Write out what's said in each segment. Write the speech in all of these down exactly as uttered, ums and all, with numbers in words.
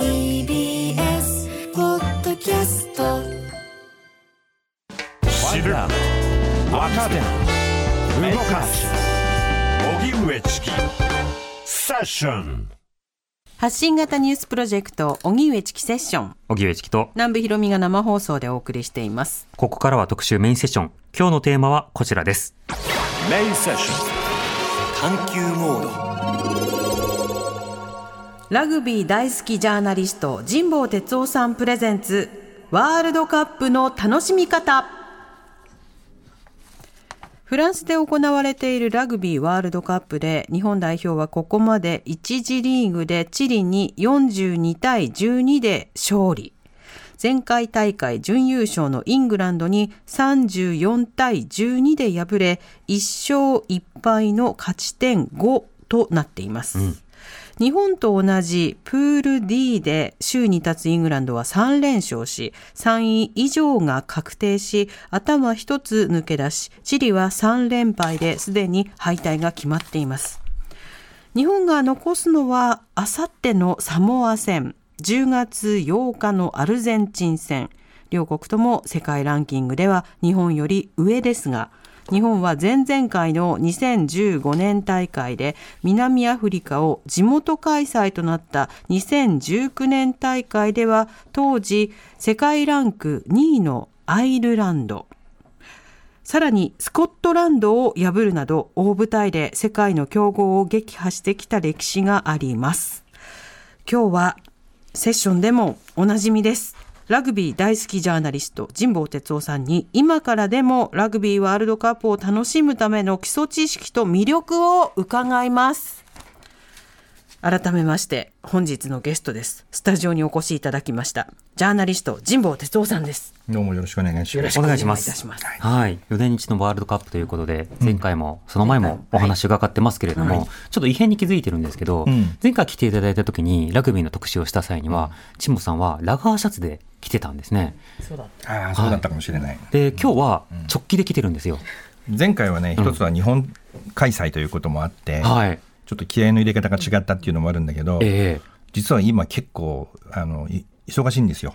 イービーエス ポッドキャスト。知る、若手、動かす、荻上チキセッション。発信型ニュースプロジェクト荻上チキセッション、荻上チキと南部ひろみが生放送でお送りしています。ここからは特集メインセッション。今日のテーマはこちらです。メインセッション、探求モード。ラグビー大好きジャーナリスト神保哲夫さんプレゼンツ、ワールドカップの楽しみ方。フランスで行われているラグビーワールドカップで、日本代表はここまでいち次リーグでチリによんじゅうにたいじゅうにで勝利。前回大会準優勝のイングランドにさんじゅうよんたいじゅうにで敗れ、いっしょういっぱいの勝ち点ごとなっています。うん、日本と同じプール ディー で首位に立つイングランドはさんれんしょうし、さんい以上が確定し、頭ひとつ抜け出し、チリはさんれんぱいですでに敗退が決まっています。日本が残すのはあさってのサモア戦、じゅうがつようかのアルゼンチン戦。両国とも世界ランキングでは日本より上ですが、日本は前々回のにせんじゅうごねん大会で南アフリカを地元開催となったにせんじゅうきゅうねん大会では、当時世界ランクにいのアイルランド、さらにスコットランドを破るなど、大舞台で世界の強豪を撃破してきた歴史があります。今日はセッションでもおなじみです、ラグビー大好きジャーナリスト神保哲夫さんに、今からでもラグビーワールドカップを楽しむための基礎知識と魅力を伺います。改めまして本日のゲストです。スタジオにお越しいただきましたジャーナリスト神保哲夫さんです。どうもよろしくお願いします。お願いします。はい、よねんにいちどのワールドカップということで、前回もその前もお話伺ってますけれども、ちょっと異変に気づいてるんですけど、前回来ていただいた時にラグビーの特集をした際には、神保さんはラガーシャツで着てたんですね。そうだった、はい、あそうだったかもしれない。で、今日は直帰で着てるんですよ。前回はね、一つは日本開催ということもあって、うん、はい、ちょっと気合いの入れ方が違ったっていうのもあるんだけど、えー、実は今結構あの忙しいんですよ。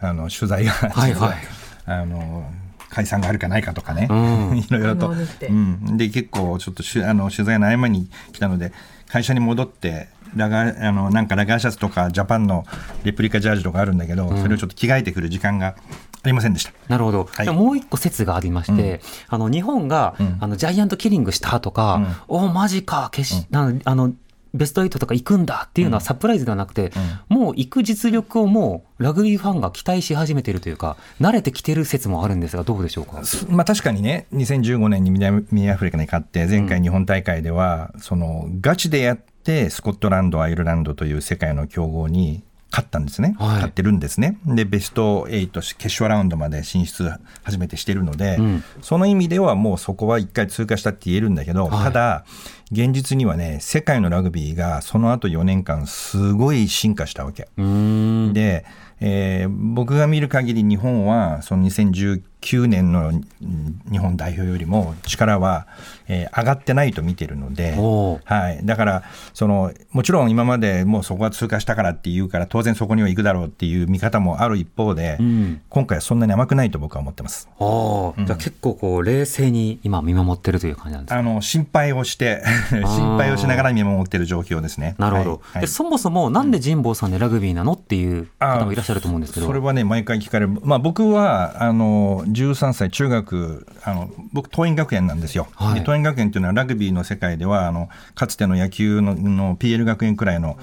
あの取材が、はいはい、あの解散があるかないかとかね、うん、いろいろと、うん、で結構ちょっとあの取材の合間に来たので、会社に戻ってラガーあのなんかラガーシャツとかジャパンのレプリカジャージとかあるんだけど、うん、それをちょっと着替えてくる時間がありませんでした。なるほど、はい、もう一個説がありまして、うん、あの日本が、うん、あのジャイアントキリングしたとか、うん、おマジか決し、うん、あのあのベストはちとか行くんだっていうのはサプライズではなくて、うん、もう行く実力をもうラグビーファンが期待し始めてるというか、慣れてきてる説もあるんですが、どうでしょうか。まあ、確かにね、にせんじゅうごねんに南アフリカに勝って、前回日本大会では、うん、そのガチでやってスコットランド、アイルランドという世界の強豪に勝ったんですね、はい、勝ってるんですね。でベストはち決勝ラウンドまで進出初めてしてるので、うん、その意味ではもうそこはいっかい通過したって言えるんだけど、はい、ただ現実にはね、世界のラグビーがその後よねんかんすごい進化したわけうーんで、えー、僕が見る限り日本はそのにせんじゅうきゅうねんの日本代表よりも力は、えー、上がってないと見てるので、はい、だからそのもちろん今までもうそこは通過したからっていうから、当然そこには行くだろうっていう見方もある一方で、うん、今回はそんなに甘くないと僕は思ってます。お、うん、じゃあ結構こう冷静に今見守ってるという感じなんですか。あの心配をして心配をしながら見守っている状況ですね。なるほど、はいはい、でそもそもなんで神保さんでラグビーなのっていう方もいらっしゃると思うんですけど、それはね毎回聞かれる、まあ、僕はあのじゅうさんさい中学、あの僕桐蔭学園なんですよ、はい、で桐蔭学園というのはラグビーの世界ではあのかつての野球 の, の ピーエル 学園くらいの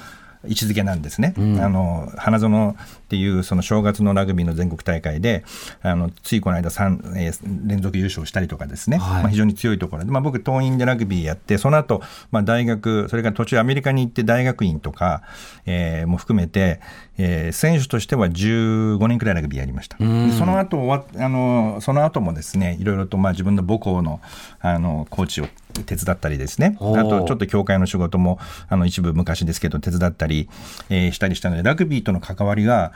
位置づけなんですね、うん、あの花園っていうその正月のラグビーの全国大会で、あのついこの間さん、えー、連続優勝したりとかですね、はい、まあ、非常に強いところで、まあ、僕桐蔭でラグビーやって、その後、まあ、大学、それから途中アメリカに行って大学院とか、えー、も含めて、えー、選手としてはじゅうごねんくらいラグビーやりました。でその後はあのその後もですね、いろいろとまあ自分の母校 の, あのコーチを手伝ったりですね、あとちょっと教会の仕事もあの一部昔ですけど手伝ったり、えー、したりしたので、ラグビーとの関わりが、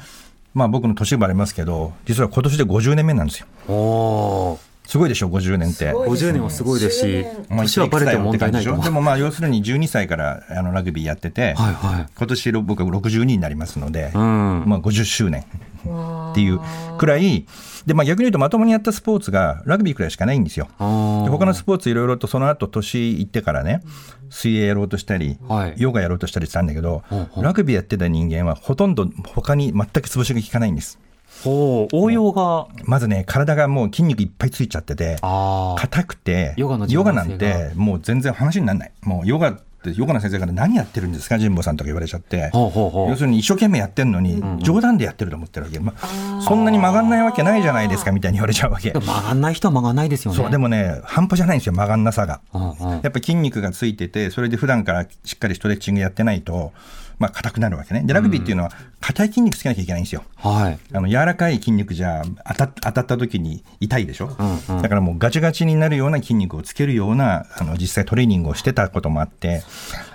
まあ、僕の年もありますけど、実は今年でごじゅうねんめなんですよ。おすごいでしょごじゅうねんって。ごじゅうねんもすごいですし、年はバレても問題ないと思う。でもまあ要するにじゅうにさいからあのラグビーやってて、はいはい、今年僕はろくじゅうにになりますので、うんまあ、ごじゅっしゅうねんっていうくらいで、まあ、逆に言うとまともにやったスポーツがラグビーくらいしかないんですよ。で他のスポーツいろいろとその後年いってからね水泳やろうとしたり、はい、ヨガやろうとしたりしたんだけど、はいはい、ラグビーやってた人間はほとんど他に全く潰しが効かないんです。お応用がまずね体がもう筋肉いっぱいついちゃってて硬くてヨ ガ, のヨガなんてもう全然話にならない。もうヨガってヨガの先生から何やってるんですか神保さんとか言われちゃってほうほうほう要するに一生懸命やってるのに冗談でやってると思ってるわけ、うんうんま、そんなに曲がんないわけないじゃないですかみたいに言われちゃうわけ。曲がんない人は曲がんないですよね。そうでもね半端じゃないんですよ曲がんなさが、うんうん、やっぱり筋肉がついててそれで普段からしっかりストレッチングやってないとまあ、硬くなるわけね。でラグビーっていうのは硬い筋肉つけなきゃいけないんですよ、うんはい、あの柔らかい筋肉じゃ当た、当たった時に痛いでしょ、うんうん、だからもうガチガチになるような筋肉をつけるようなあの実際トレーニングをしてたこともあって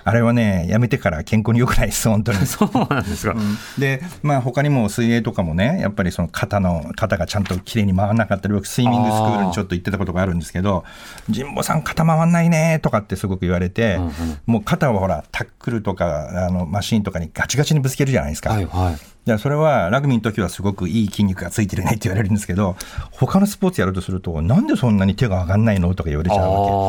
あれはねやめてから健康に良くないです本当に。そうなんですか、うん、で、まあ、他にも水泳とかもねやっぱりその肩の肩がちゃんときれいに回らなかったり僕スイミングスクールにちょっと行ってたことがあるんですけど神保さん肩回んないねとかってすごく言われて、うんうん、もう肩をほらタックルとかあのマシンとかにガチガチにぶつけるじゃないですか、はいはい、じゃあそれはラグビーの時はすごくいい筋肉がついてるねって言われるんですけど他のスポーツやるとするとなんでそんなに手が上がんないのとか言われちゃうわ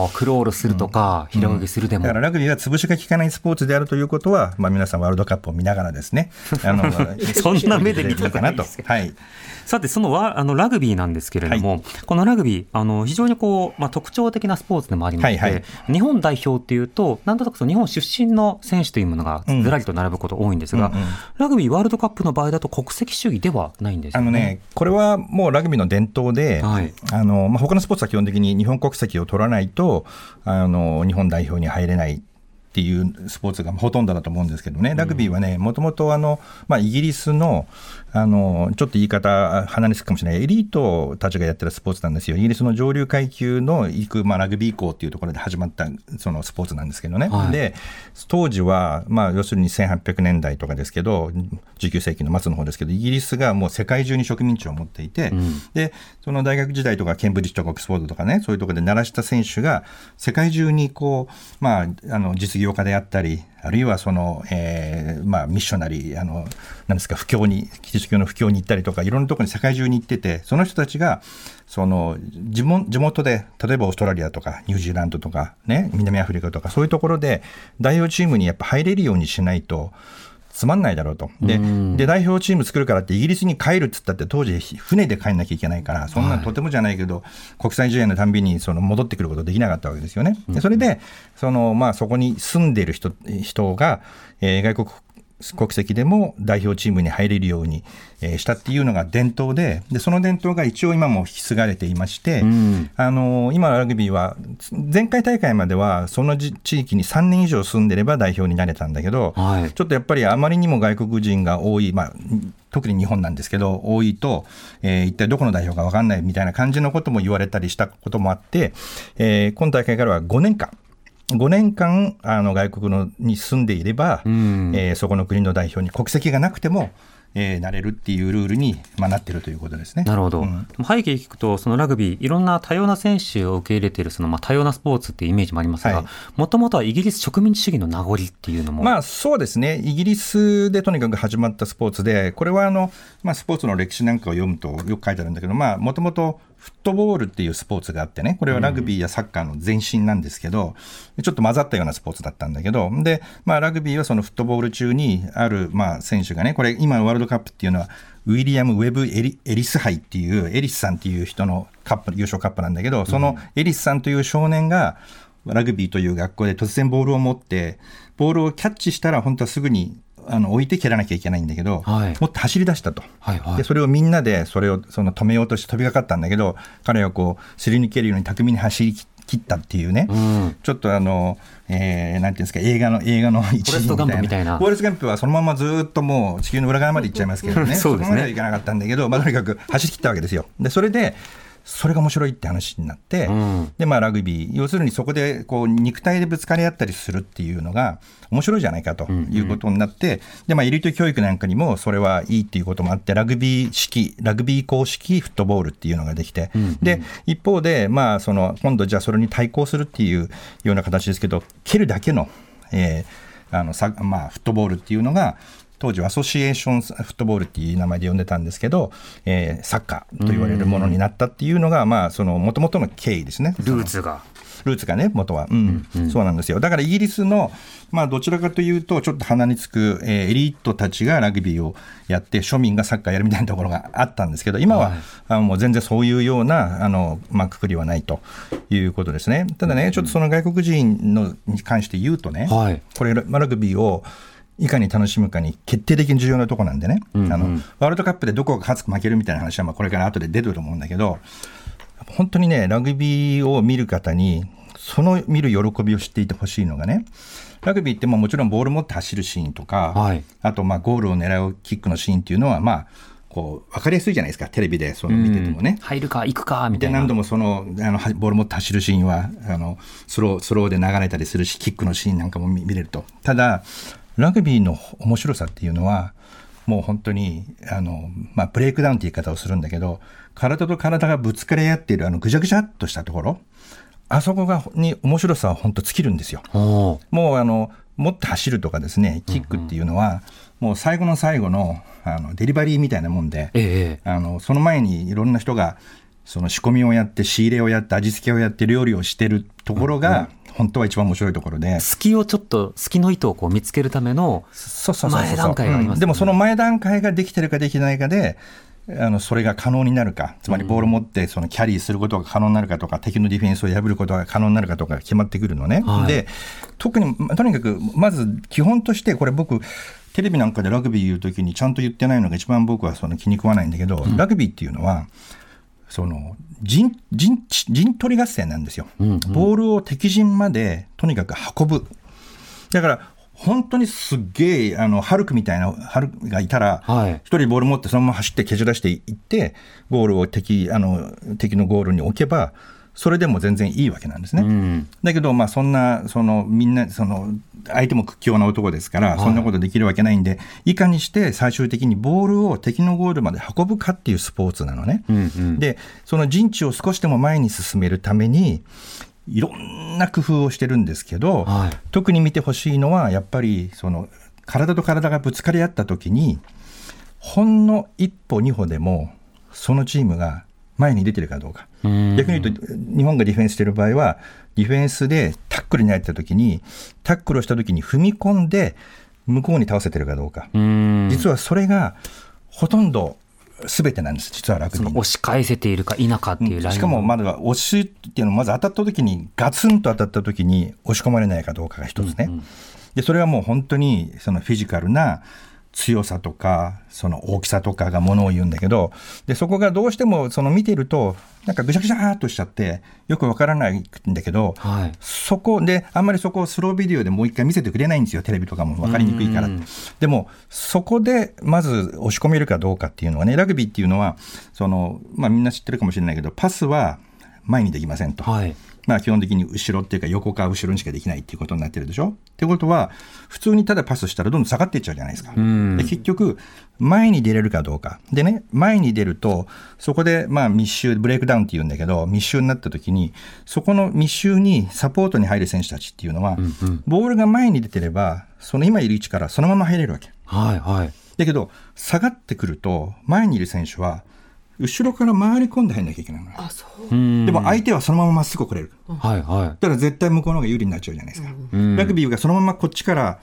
け。あクロールするとか、うん、平泳ぎするでもだからラグビーが潰しが効かないスポーツであるということは、まあ、皆さんワールドカップを見ながらですねあのそんな目で見たかなと、はい、さてその、あのラグビーなんですけれども、はい、このラグビーあの非常にこう、まあ、特徴的なスポーツでもありまして、はいはい、日本代表っていうとなんとなくその日本出身の選手というものがずらりと並ぶこと多いんですが、うんうんうん、ラグビーワールドカップの場合だと国籍主義ではないんですよね。あのねこれはもうラグビーの伝統で、はいあのまあ、他のスポーツは基本的に日本国籍を取らないとあの日本代表に入れないっていうスポーツがほとんどだと思うんですけどね。ラグビーはねもともとあの、まあ、イギリスのあのちょっと言い方鼻につくかもしれないエリートたちがやってるスポーツなんですよ。イギリスの上流階級の行く、まあ、ラグビー校っていうところで始まったそのスポーツなんですけどね、はい、で当時は、まあ、要するにせんはっぴゃくねんだいとかですけどじゅうきゅう世紀の末の方ですけどイギリスがもう世界中に植民地を持っていて、うん、でその大学時代とかケンブリッジとかオックスフォードとかねそういうところで鳴らした選手が世界中にこう、まあ、あの実業家であったりあるいはその、えーまあ、ミッショナリーあのなんですか布教にキリスト教の布教に行ったりとかいろんなところに世界中に行っててその人たちがその地元で例えばオーストラリアとかニュージーランドとか、ね、南アフリカとかそういうところで代表チームにやっぱ入れるようにしないとつまんないだろうと で, で代表チーム作るからってイギリスに帰るっつったって当時船で帰んなきゃいけないからそんなとてもじゃないけど、はい、国際試合のたんびにその戻ってくることできなかったわけですよね。でそれで そ, の、まあ、そこに住んでいる 人, 人が、えー、外国国籍でも代表チームに入れるようにしたっていうのが伝統 で, でその伝統が一応今も引き継がれていまして、うん、あの今ラグビーは前回大会まではその地域にさんねん以上住んでれば代表になれたんだけど、はい、ちょっとやっぱりあまりにも外国人が多い、まあ、特に日本なんですけど多いと、えー、一体どこの代表か分かんないみたいな感じのことも言われたりしたこともあって、えー、今大会からはごねんかんごねんかんあの外国のに住んでいれば、うんえー、そこの国の代表に国籍がなくても、えー、なれるっていうルールに、まあ、なっているということですね。なるほど、うん、背景聞くとそのラグビーいろんな多様な選手を受け入れているその、まあ、多様なスポーツっていうイメージもありますがもともとはイギリス植民地主義の名残っていうのもまあそうですね。イギリスでとにかく始まったスポーツでこれはあの、まあ、スポーツの歴史なんかを読むとよく書いてあるんだけどもともとフットボールっていうスポーツがあってねこれはラグビーやサッカーの前身なんですけど、うん、ちょっと混ざったようなスポーツだったんだけどで、まあ、ラグビーはそのフットボール中にある、まあ、選手がねこれ今のワールドカップっていうのはウィリアム・ウェブ・エ リ, エリス杯っていうエリスさんっていう人のカップ優勝カップなんだけどそのエリスさんという少年がラグビーという学校で突然ボールを持ってボールをキャッチしたら本当はすぐにあの置いて蹴らなきゃいけないんだけど、はい、もっと走り出したと、はいはい、でそれをみんなでそれをその止めようとして飛びかかったんだけど彼はこうすり抜けるように巧みに走り切ったっていうね、うん、ちょっとあの、えー、なんていうんですか映画の映画の一部みたいなフォレストガンプみたいなフォレストガンプはそのままずっともう地球の裏側まで行っちゃいますけどねそうですねそこまではいかなかったんだけど、まあ、とにかく走り切ったわけですよ。でそれでそれが面白いって話になって、うん、でまあラグビー、要するにそこでこう肉体でぶつかり合ったりするっていうのが面白いじゃないかということになって、うんうん、でまあエリート教育なんかにもそれはいいっていうこともあって、ラグビー式ラグビー公式フットボールっていうのができて、うんうん、で一方でまあその今度じゃあそれに対抗するっていうような形ですけど、蹴るだけの、えーあのさまあ、フットボールっていうのが当時はアソシエーションフットボールっていう名前で呼んでたんですけど、えー、サッカーと言われるものになったっていうのが、もともとの経緯ですね。ルーツがルーツがね、元は、うんうんうん、そうなんですよ。だからイギリスの、まあ、どちらかというとちょっと鼻につく、えー、エリートたちがラグビーをやって庶民がサッカーやるみたいなところがあったんですけど、今は、はい、あのもう全然そういうようなあの、まあ、くくりはないということですね。ただね、うんうん、ちょっとその外国人のに関して言うとね、はい、これラグビーをいかに楽しむかに決定的に重要なとこなんでね、うんうん、あのワールドカップでどこが勝つか負けるみたいな話はまあこれから後で出ると思うんだけど、本当にねラグビーを見る方にその見る喜びを知っていてほしいのがね、ラグビーってももちろんボール持って走るシーンとか、はい、あとまあゴールを狙うキックのシーンっていうのはまあこう分かりやすいじゃないですか、テレビでその見ててもね、うん、入るか行くかみたいな。で何度もそのあのボール持って走るシーンはあのスロー、スローで流れたりするし、キックのシーンなんかも 見, 見れると。ただラグビーの面白さっていうのはもう本当にあの、まあ、ブレイクダウンっていう言い方をするんだけど、体と体がぶつかり合っているあのぐちゃぐちゃっとしたところ、あそこがに面白さは本当尽きるんですよ。もうあの持って走るとかですね、キックっていうのは、うんうん、もう最後の最後 の, あのデリバリーみたいなもんで、ええ、あのその前にいろんな人がその仕込みをやって仕入れをやって味付けをやって料理をしてるところが、うんうん、本当は一番面白いところで、隙をちょっと隙の糸をこう見つけるための前段階がありますね。でもその前段階ができてるかできないかで、あのそれが可能になるか、つまりボールを持ってそのキャリーすることが可能になるかとか、うん、敵のディフェンスを破ることが可能になるかとか決まってくるのね、はい、で特にとにかくまず基本として、これ僕テレビなんかでラグビー言うときにちゃんと言ってないのが一番僕はその気に食わないんだけど、うん、ラグビーっていうのはその 陣, 陣, 陣取り合戦なんですよ、うんうん、ボールを敵陣までとにかく運ぶ。だから本当にすっげえあのハルクみたいなハルクがいたら一、はい、人ボール持ってそのまま走って蹴散らしていってゴールを 敵, あの敵のゴールに置けばそれでも全然いいわけなんですね、うん、だけどまあそんなそのみんなその相手も屈強な男ですからそんなことできるわけないんで、はい、いかにして最終的にボールを敵のゴールまで運ぶかっていうスポーツなのね、うんうん、でその陣地を少しでも前に進めるためにいろんな工夫をしてるんですけど、はい、特に見てほしいのはやっぱりその体と体がぶつかり合った時にほんの一歩二歩でもそのチームが前に出てるかどうか。逆に言うと日本がディフェンスしている場合はディフェンスでタックルに入った時にタックルをした時に踏み込んで向こうに倒せてるかどうか。うーん、実はそれがほとんど全てなんです。実はラグビー押し返せているか否かっていうライン、うん、しかもまだ押しっていうのはまず当たった時にガツンと当たった時に押し込まれないかどうかが一つね、うんうん、でそれはもう本当にそのフィジカルな強さとかその大きさとかがものを言うんだけど、でそこがどうしてもその見てるとなんかぐしゃぐしゃっとしちゃってよくわからないんだけど、はい、そこであんまりそこをスロービデオでもう一回見せてくれないんですよ、テレビとかも分かりにくいから。でもそこでまず押し込めるかどうかっていうのはね、ラグビーっていうのはその、まあ、みんな知ってるかもしれないけどパスは前にできませんと、はい、まあ、基本的に後ろっていうか横か後ろにしかできないっていうことになってるでしょ。ってことは普通にただパスしたらどんどん下がっていっちゃうじゃないですか。で結局前に出れるかどうかでね、前に出るとそこでまあ密集ブレイクダウンっていうんだけど、密集になった時にそこの密集にサポートに入る選手たちっていうのは、うんうん、ボールが前に出てればその今いる位置からそのまま入れるわけ、はいはい、だけど下がってくると前にいる選手は後ろから回り込んで入んなきゃいけないの。あ、そう。でも相手はそのまままっすぐ来れる、はいはい、だから絶対向こうの方が有利になっちゃうじゃないですか、うん、ラグビーがそのままこっちから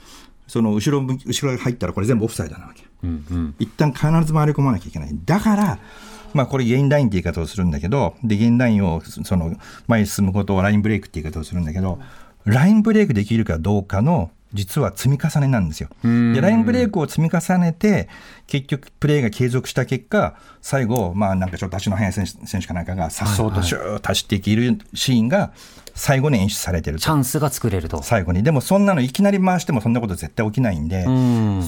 その後ろ、後ろ入ったらこれ全部オフサイドなわけ、うんうん、一旦必ず回り込まなきゃいけない。だから、まあ、これゲインラインって言い方をするんだけど、でゲインラインをその前に進むことをラインブレイクって言い方をするんだけど、ラインブレイクできるかどうかの実は積み重ねなんですよ。でラインブレイクを積み重ねて結局プレーが継続した結果、最後、まあ、なんかちょっと足の速い選手、選手かなんかがさっそうとシューッと走っていけるシーンが最後に演出されてると、チャンスが作れると最後に。でもそんなのいきなり回してもそんなこと絶対起きないんで、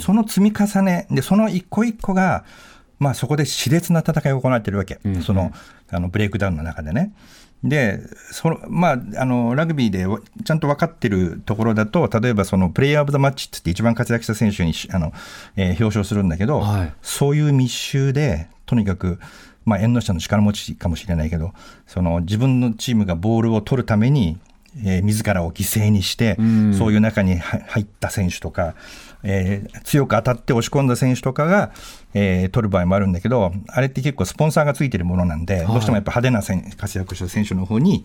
その積み重ねでその一個一個がまあ、そこで熾烈な戦いを行っているわけ、うんうん、その、あのブレイクダウンの中でね。でそのまあ、あのラグビーでちゃんと分かってるところだと、例えばそのプレイヤー・オブ・ザ・マッチって言って一番活躍した選手にあの、えー、表彰するんだけど、はい、そういう密集でとにかく、まあ、縁の下の力持ちかもしれないけど、その自分のチームがボールを取るために、えー、自らを犠牲にして、うん、そういう中に入った選手とか、えー、強く当たって押し込んだ選手とかが、えー、取る場合もあるんだけど、あれって結構スポンサーがついてるものなんで、はい、どうしてもやっぱ派手な活躍した選手の方に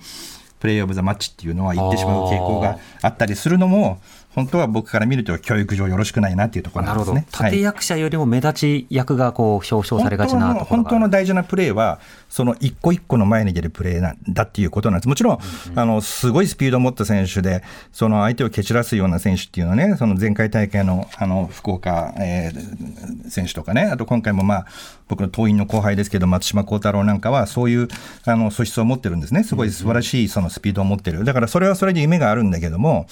プレイオブザマッチっていうのは行ってしまう傾向があったりするのも、本当は僕から見ると教育上よろしくないなっていうところなんですね。立役者よりも目立ち役がこう表彰されがちなところが、本当の大事なプレーはその一個一個の前に出るプレーなんだっていうことなんです。もちろん、うんうん、あのすごいスピードを持った選手でその相手を蹴散らすような選手っていうのはね、その前回大会 の, あの福岡、えー、選手とかね、あと今回も、まあ、僕の党員の後輩ですけど松島幸太郎なんかはそういうあの素質を持ってるんですね。すごい素晴らしいそのスピードを持ってる。だからそれはそれで夢があるんだけども、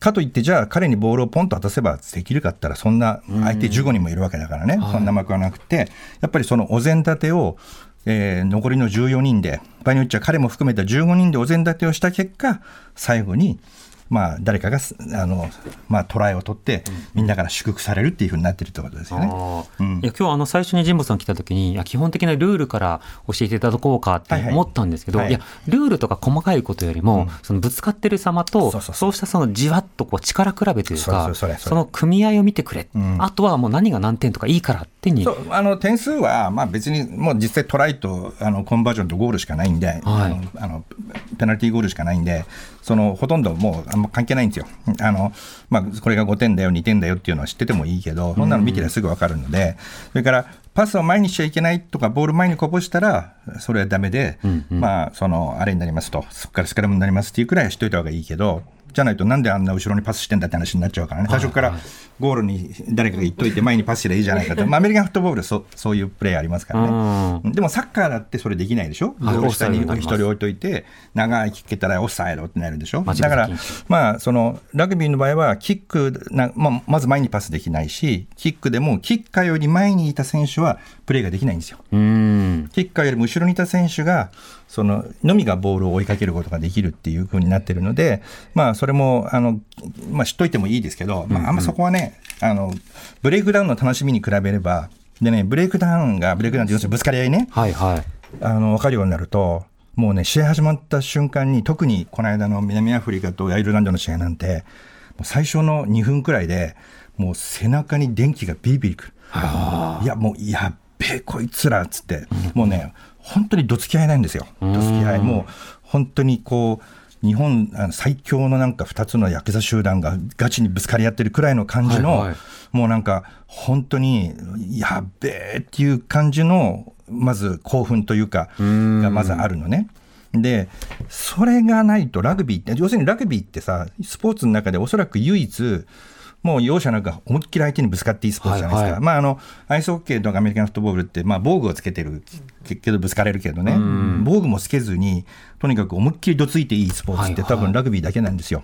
かといってじゃあ彼にボールをポンと渡せばできるかったら、そんな相手じゅうごにんもいるわけだからね、そんな甘くはなくて、やっぱりそのお膳立てを、えー、残りのじゅうよにんで、場合によっちゃ彼も含めたじゅうごにんでお膳立てをした結果、最後にまあ、誰かがあの、まあ、トライを取ってみんなから祝福されるっていう風になってるってことですよね。あ、うん、いや今日あの最初に神保さん来た時に、いや基本的なルールから教えていただこうかって思ったんですけど、はいはいはい、いやルールとか細かいことよりも、うん、そのぶつかってる様と、そうそうそう、そうしたそのじわっとこう力比べというか、 そ, そ, そ, その組合を見てくれ、うん、あとはもう何が何点とかいいからってに、そうあの点数はまあ別にもう実際トライとあのコンバージョンとゴールしかないんで、はい、あのあのペナルティーゴールしかないんで、そのほとんどもうあんま関係ないんですよ。あの、まあ、これがごてんだよにてんだよっていうのは知っててもいいけど、そんなの見てたらすぐ分かるので、それからパスを前にしちゃいけないとかボール前にこぼしたらそれはダメで、うんうん、まあ、そのあれになりますと、そこからスクラムになりますっていうくらいは知っておいた方がいいけど、じゃないとなんであんな後ろにパスしてんだって話になっちゃうからね。最初からゴールに誰かが言っといて前にパスすればいいじゃないかと、まあ、アメリカンフットボールで そ, そういうプレーありますからね。でもサッカーだってそれできないでしょ。ゴール下にひとり置いといて長いキック蹴ったらオフサイドってなるでしょ。だから、まあ、そのラグビーの場合はキックな、まあ、まず前にパスできないし、キックでもキッカーより前にいた選手はプレーができないんですよ。うーん、キッカーよりも後ろにいた選手がそののみがボールを追いかけることができるっていう風になってるので、まあ、それもあの、まあ、知っといてもいいですけど、まあ、あんまそこはね、あのブレイクダウンの楽しみに比べればで、ね、ブレイクダウンがブレイクダウンってぶつかり合いね、はいはい、あの分かるようになると、もうね試合始まった瞬間に、特にこの間の南アフリカとアイルランドの試合なんて、もう最初のにふんくらいでもう背中に電気がビリビリくる。いやもうやっべえこいつらっつって、うん、もうね本当にどつき合いないんですよ。どつき合い、もう本当にこう日本最強のなんかふたつのヤクザ集団がガチにぶつかり合ってるくらいの感じの、はいはい、もうなんか本当にやっべえっていう感じのまず興奮というかがまずあるのね。でそれがないとラグビーって、要するにラグビーってさ、スポーツの中でおそらく唯一もう容赦なく思いっきり相手にぶつかっていいスポーツじゃないですか、はいはい、まあ、あのアイスホッケーとかアメリカンフットボールって、まあ、防具をつけてるけどぶつかれるけどね、防具もつけずにとにかく思いっきりどついていいスポーツって、はいはい、多分ラグビーだけなんですよ。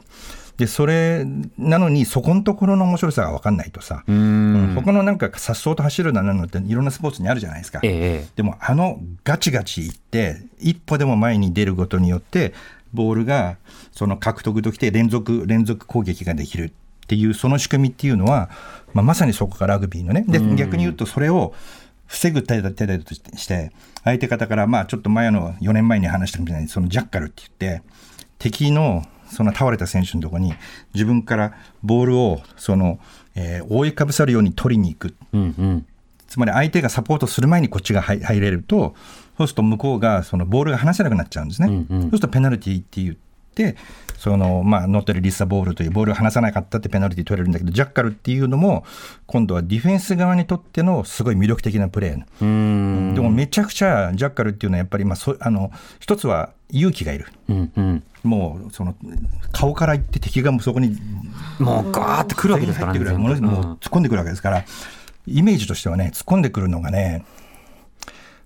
でそれなのにそこのところの面白さが分かんないとさ、うん、他のなんか颯爽と走るなんなんていろんなスポーツにあるじゃないですか、ええ、でもあのガチガチいって一歩でも前に出ることによってボールがその獲得ときて連続連続攻撃ができるっていう、その仕組みっていうのは、まあ、まさにそこがラグビーのね。で逆に言うとそれを防ぐ手立てとして相手方から、まあちょっと前のよねんまえに話したかもしれない、そのジャッカルって言って敵のその倒れた選手のところに自分からボールをその、えー、覆いかぶさるように取りに行く、うんうん、つまり相手がサポートする前にこっちが入れると、そうすると向こうがそのボールが離せなくなっちゃうんですね、うんうん、そうするとペナルティっていうでそのまあ、ノットリリースザボールというボールを離さなかったってペナルティ取れるんだけど、ジャッカルっていうのも今度はディフェンス側にとってのすごい魅力的なプレー。うーん、でもめちゃくちゃジャッカルっていうのはやっぱり、まあ、そあの一つは勇気がいる、うんうん、もうその顔からいって敵がもうそこにもうガーッとくるわけですから、ね、もう突っ込んでくるわけですから、イメージとしてはね突っ込んでくるのがね、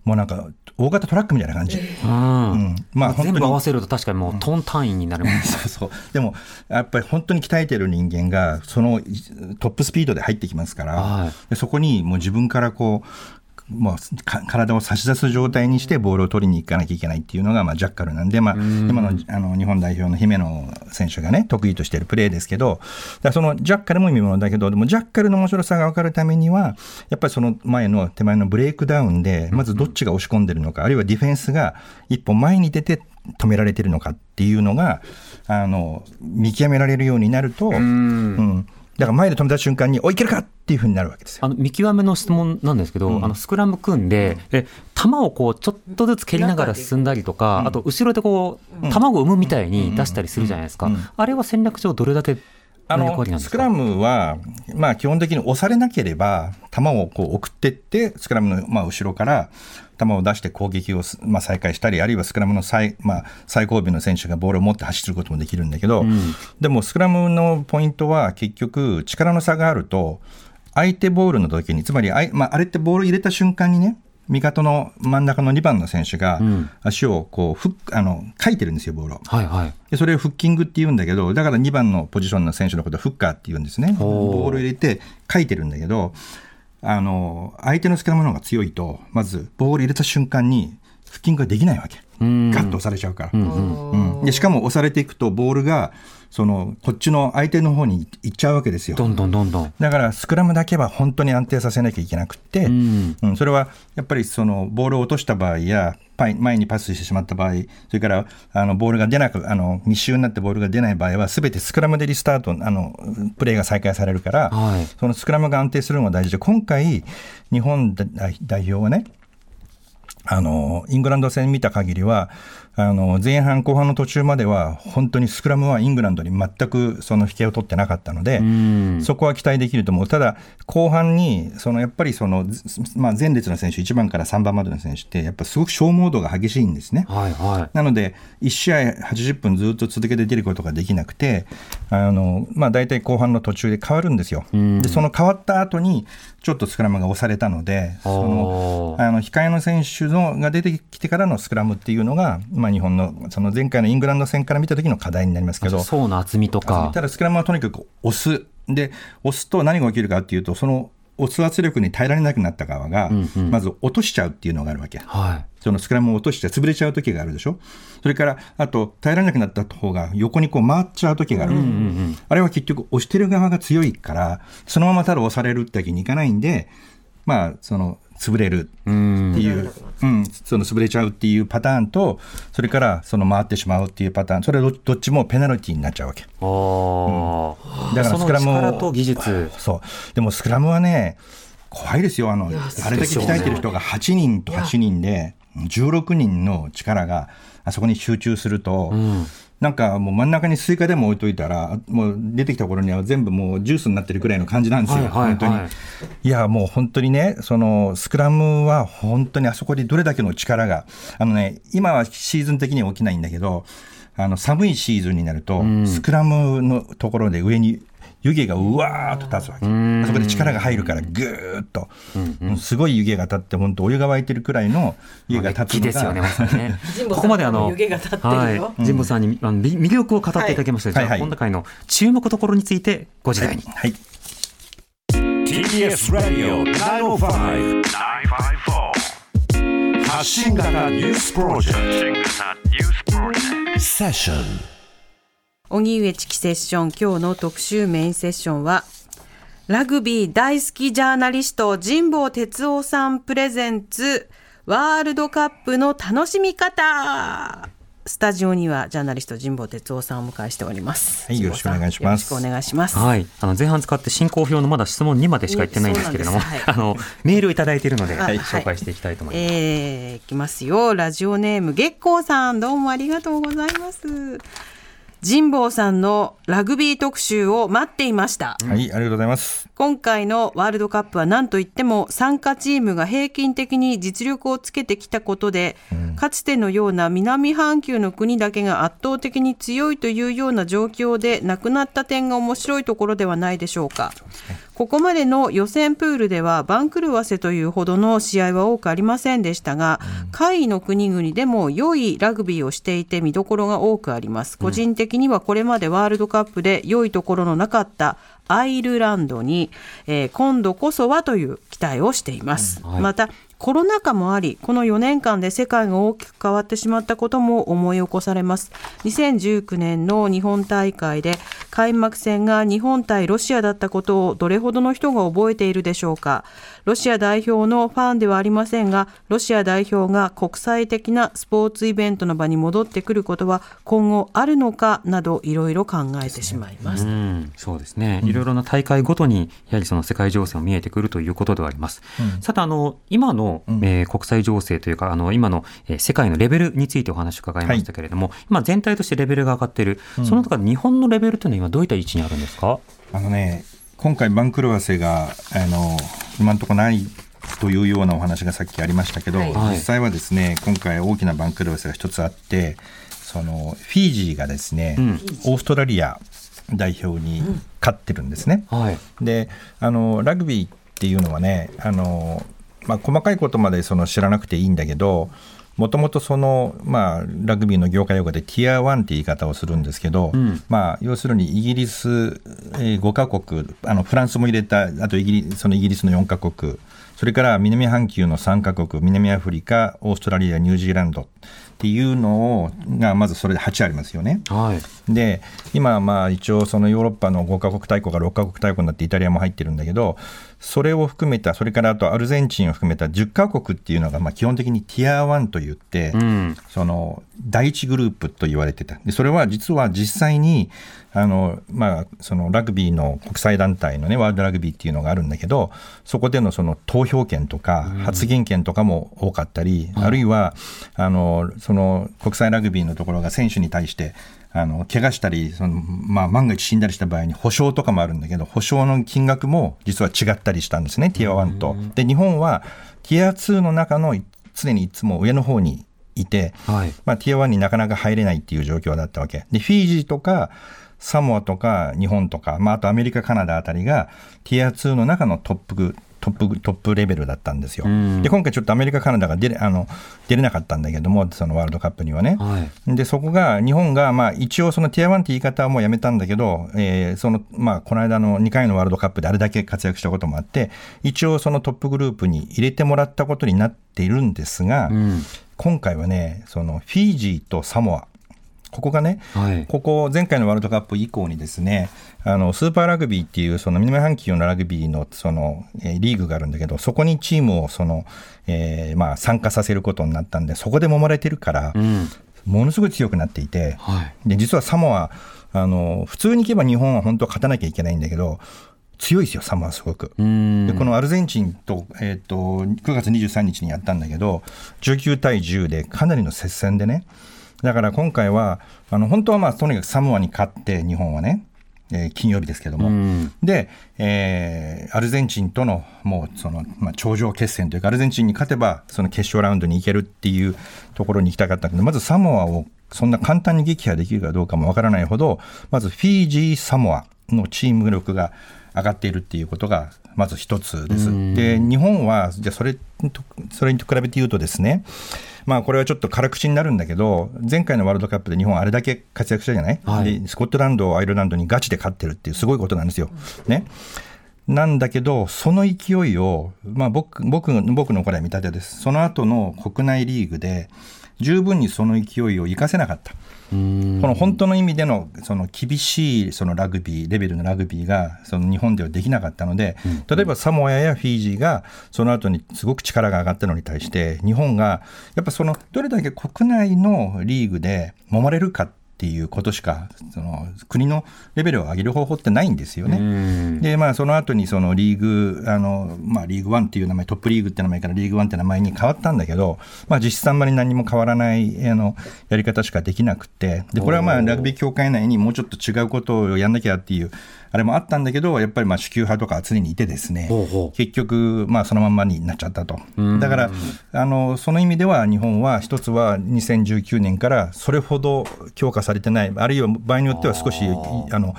もうなんか大型トラックみたいな感じ、うんうん、まあ、本当に全部合わせると確かにもうトン単位になるもん、ね、そうそう、でもやっぱり本当に鍛えてる人間がそのトップスピードで入ってきますから、はい、でそこにもう自分からこうもう体を差し出す状態にしてボールを取りに行かなきゃいけないっていうのがまあジャッカルなんで、まあ、今の、 あの日本代表の姫野選手がね得意としているプレーですけど、だそのジャッカルも見ものだけど、でもジャッカルの面白さが分かるためにはやっぱりその前の手前のブレイクダウンでまずどっちが押し込んでるのか、あるいはディフェンスが一歩前に出て止められてるのかっていうのがあの見極められるようになると、うん、うんだから前で止めた瞬間においけるかっていう風になるわけですよ。あの見極めの質問なんですけど、うん、あのスクラム組んで、うん、で球をこうちょっとずつ蹴りながら進んだりとか、うん、あと後ろでこう、うん、球を生むみたいに出したりするじゃないですか、うんうんうん、あれは戦略上どれだけあのスクラムは、まあ、基本的に押されなければ球をこう送っていってスクラムの、まあ、後ろから球を出して攻撃を、まあ、再開したり、あるいはスクラムの 最,、まあ、最後尾の選手がボールを持って走ることもできるんだけど、うん、でもスクラムのポイントは結局力の差があると相手ボールの時につまり あ,、まあ、あれってボール入れた瞬間にね味方の真ん中のにばんの選手が足をこうフッあのかいてるんですよボールを、はいはい、でそれをフッキングって言うんだけど、だからにばんのポジションの選手のことをフッカーって言うんですね。ボールを入れてかいてるんだけど、あの相手のスクラムの方が強いとまずボール入れた瞬間にフッキングができないわけ、うんガッと押されちゃうから、うんうんうん、でしかも押されていくとボールがそのこっちの相手の方に行っちゃうわけですよ。どんどんどんどん。だからスクラムだけは本当に安定させなきゃいけなくって、うんうん、それはやっぱりそのボールを落とした場合や前にパスしてしまった場合、それからあのボールが出なくあの密集になってボールが出ない場合は全てスクラムでリスタートあのプレーが再開されるから、はい、そのスクラムが安定するのが大事で、今回日本代表はねあのイングランド戦見た限りはあの前半後半の途中までは本当にスクラムはイングランドに全くその引けを取ってなかったので、そこは期待できると思う。ただ後半にそのやっぱりその、まあ、前列の選手いちばんからさんばんまでの選手ってやっぱすごく消耗度が激しいんですね、はいはい、なのでいち試合はちじゅっぷんずっと続けて出ることができなくてあの、まあ、大体後半の途中で変わるんですよ。でその変わった後にちょっとスクラムが押されたので、そのあの控えの選手のが出てきてからのスクラムっていうのが、まあ、日本のその前回のイングランド戦から見た時の課題になりますけど、層の厚みとか、ただスクラムはとにかく押すで押すと何が起きるかっていうと、その押す圧力に耐えられなくなった側が、うんうん、まず落としちゃうっていうのがあるわけ、はい、そのスクラムを落として潰れちゃう時があるでしょ。それからあと耐えられなくなった方が横にこう回っちゃう時がある、うんうんうん、あれは結局押してる側が強いからそのままただ押されるってわけにいかないんで、まあその潰れるっていう、うん、その潰れちゃうっていうパターンと、それからその回ってしまうっていうパターン、それは ど, どっちもペナルティーになっちゃうわけ、うん、だからスクラムその力と技術、そうでもスクラムはね怖いですよ。 あ, のあれだけ鍛えてる人がはちにんとはちにんでじゅうろくにんの力があそこに集中すると、うんなんかもう真ん中にスイカでも置いといたらもう出てきた頃には全部もうジュースになってるくらいの感じなんですよ、はいはいはい、本当にいやもう本当にねそのスクラムは本当にあそこでどれだけの力があのね今はシーズン的には起きないんだけどあの寒いシーズンになると、うん、スクラムのところで上に湯気がうわーっと立つわけ、あそこで力が入るからぐーっと、うんうん、すごい湯気が立って本当お湯が沸いてるくらいの湯気が立つのが、まあ、ですよねここまであの神保さんにあの魅力を語っていただきました、はい、じゃあ、はいはい、今回の注目ところについてご時代に、はいはい、ティービーエス Radio きゅうまるご きゅうまるよん発信型ニュースプロジェクトセッション荻上チキセッション。今日の特集メインセッションはラグビー大好きジャーナリスト神保哲生さんプレゼンツワールドカップの楽しみ方。スタジオにはジャーナリスト神保哲生さんを迎えしております、はい、よろしくお願いします。よろしくお願いします、はい、あの前半使って進行表のまだ質問にまでしか言ってないんですけれども、はい、あのメールをいただいているので、はい、紹介していきたいと思います、はいえー、いきますよ。ラジオネーム月光さん、どうもありがとうございます。神保さんのラグビー特集を待っていました、はい、ありがとうございます。今回のワールドカップは何といっても参加チームが平均的に実力をつけてきたことで、うん、かつてのような南半球の国だけが圧倒的に強いというような状況でなくなった点が面白いところではないでしょうか。そうですね。ここまでの予選プールでは番狂わせというほどの試合は多くありませんでしたが、うん、下位の国々でも良いラグビーをしていて見どころが多くあります。個人的にはこれまでワールドカップで良いところのなかったアイルランドに、えー、今度こそはという期待をしています、うんはい、またコロナ禍もあり、このよねんかんで世界が大きく変わってしまったことも思い起こされます。にせんじゅうきゅうねんの日本大会で開幕戦が日本対ロシアだったことをどれほどの人が覚えているでしょうか。ロシア代表のファンではありませんが、ロシア代表が国際的なスポーツイベントの場に戻ってくることは今後あるのかなど、いろいろ考えてしまいます。うん、そうですね、いろいろな大会ごとにやはりその世界情勢も見えてくるということではあります、うん、さてあの今のうんえー、国際情勢というかあの今の、えー、世界のレベルについてお話を伺いましたけれども、はい、今全体としてレベルが上がっている、うん、その中で日本のレベルというのは今どういった位置にあるんですか。あの、ね、今回番狂わせがあの今のところないというようなお話がさっきありましたけど、はい、実際はですね今回大きな番狂わせが一つあって、そのフィージーがですね、うん、オーストラリア代表に勝ってるんですね、うんはい、であのラグビーっていうのはねあのまあ、細かいことまでその知らなくていいんだけど、もともとその、まあ、ラグビーの業界用語でティアワンって言い方をするんですけど、うんまあ、要するにイギリスごかこく、あのフランスも入れた、あとイギリス、そのイギリスのよんかこく、それから南半球のさんかこく、南アフリカ、オーストラリア、ニュージーランドっていうのをがまずそれではちありますよね、はい、で今まあ一応そのヨーロッパのごかこく大国がろっかこく大国になってイタリアも入ってるんだけど、それを含めた、それからあとアルゼンチンを含めたじゅっかこくっていうのがまあ基本的にティアワンといって、うん、そのだいいちグループと言われてた。でそれは実は実際にあの、まあ、そのラグビーの国際団体の、ね、ワールドラグビーっていうのがあるんだけど、そこでのその投票権とか発言権とかも多かったり、うん、あるいはあのその国際ラグビーのところが選手に対してあの怪我したりその、まあ、万が一死んだりした場合に補償とかもあるんだけど、補償の金額も実は違ったりしたんですね、ティアワンと。で日本はティアツーの中の常にいつも上の方にいて、はいまあ、ティアワンになかなか入れないっていう状況だったわけで、フィージーとかサモアとか日本とか、まあ、あとアメリカカナダあたりがティアツーの中のトップトップ、トップレベルだったんですよ。で今回ちょっとアメリカカナダが出れ、あの、出れなかったんだけども、そのワールドカップにはね、はい、でそこが日本が、まあ、一応そのティアワンって言い方はもうやめたんだけど、えーそのまあ、この間のにかいのワールドカップであれだけ活躍したこともあって、一応そのトップグループに入れてもらったことになっているんですが、うん、今回はねそのフィージーとサモア、ここがね、はい、ここ前回のワールドカップ以降にですね、あのスーパーラグビーっていうその南半球のラグビーのその、えー、リーグがあるんだけど、そこにチームをその、えーまあ、参加させることになったんで、そこで揉まれてるから、うん、ものすごい強くなっていて、はい、で実はサモアあの普通にいけば日本は本当は勝たなきゃいけないんだけど強いですよ、サモアすごく。うんでこのアルゼンチンと、えーと、くがつにじゅうさんにちにやったんだけどじゅうきゅうたいじゅうでかなりの接戦でね、だから今回はあの本当はまあとにかくサモアに勝って日本はね、えー、金曜日ですけども、うん、で、えー、アルゼンチンとのもうその、まあ、頂上決戦というかアルゼンチンに勝てばその決勝ラウンドに行けるっていうところに行きたかったけど、まずサモアをそんな簡単に撃破できるかどうかもわからないほど、まずフィージーサモアのチーム力が上がっているっていうことがまず一つです。で日本はじゃあそれとそれに比べて言うとですね、まあ、これはちょっと辛口になるんだけど、前回のワールドカップで日本あれだけ活躍したじゃない、はい、でスコットランドアイルランドにガチで勝ってるっていうすごいことなんですよ、ね、なんだけどその勢いを、まあ、僕, 僕, 僕のこれは見立てです。その後の国内リーグで十分にその勢いを生かせなかった。うーんこの本当の意味で の, その厳しいそのラグビーレベルのラグビーがその日本ではできなかったので、例えばサモアやフィージーがその後にすごく力が上がったのに対して、日本がやっぱそのどれだけ国内のリーグで揉まれるかっていうことしかその国のレベルを上げる方法ってないんですよね。で、まあ、その後にそのリーグあの、まあ、リーグワンっていう名前、トップリーグって名前からリーグワンって名前に変わったんだけど、まあ、実質あんまり何も変わらないあのやり方しかできなくて、でこれはまあラグビー協会内にもうちょっと違うことをやんなきゃっていうあれもあったんだけど、やっぱりまあ主流派とか常にいてですね、ほうほう結局まあそのまんまになっちゃったと。だからあのその意味では日本は一つはにせんじゅうきゅうねんからそれほど強化されてない、あるいは場合によっては少しあの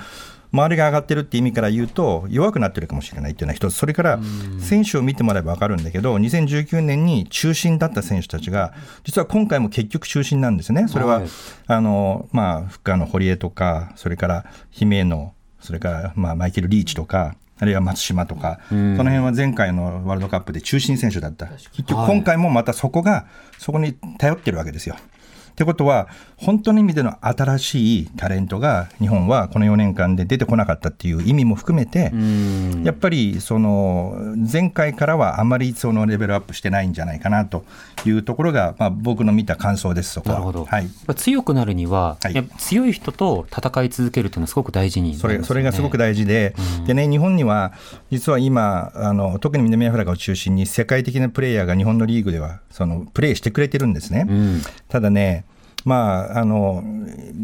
周りが上がってるって意味から言うと弱くなってるかもしれないっていうのは一つ。それから選手を見てもらえば分かるんだけど、にせんじゅうきゅうねんに中心だった選手たちが実は今回も結局中心なんですね。それは、はい、あのまあ、フッカーの堀江とか、それから姫野、それからまあマイケル・リーチとかあるいは松島とか、うん、その辺は前回のワールドカップで中心選手だった。結局今回もまたそこがそこに頼ってるわけですよ。ってことは本当の意味での新しいタレントが日本はこのよねんかんで出てこなかったっていう意味も含めて、うん、やっぱりその前回からはあまりそのレベルアップしてないんじゃないかなというところが、まあ、僕の見た感想です。そこはなるほど、はい、強くなるには、はい、強い人と戦い続けるというのはすごく大事になりますよね。それ、それがすごく大事で、うん、でね、日本には実は今あの特に南アフリカを中心に世界的なプレイヤーが日本のリーグではそのプレーしてくれてるんですね、うん、ただね、まあ、あの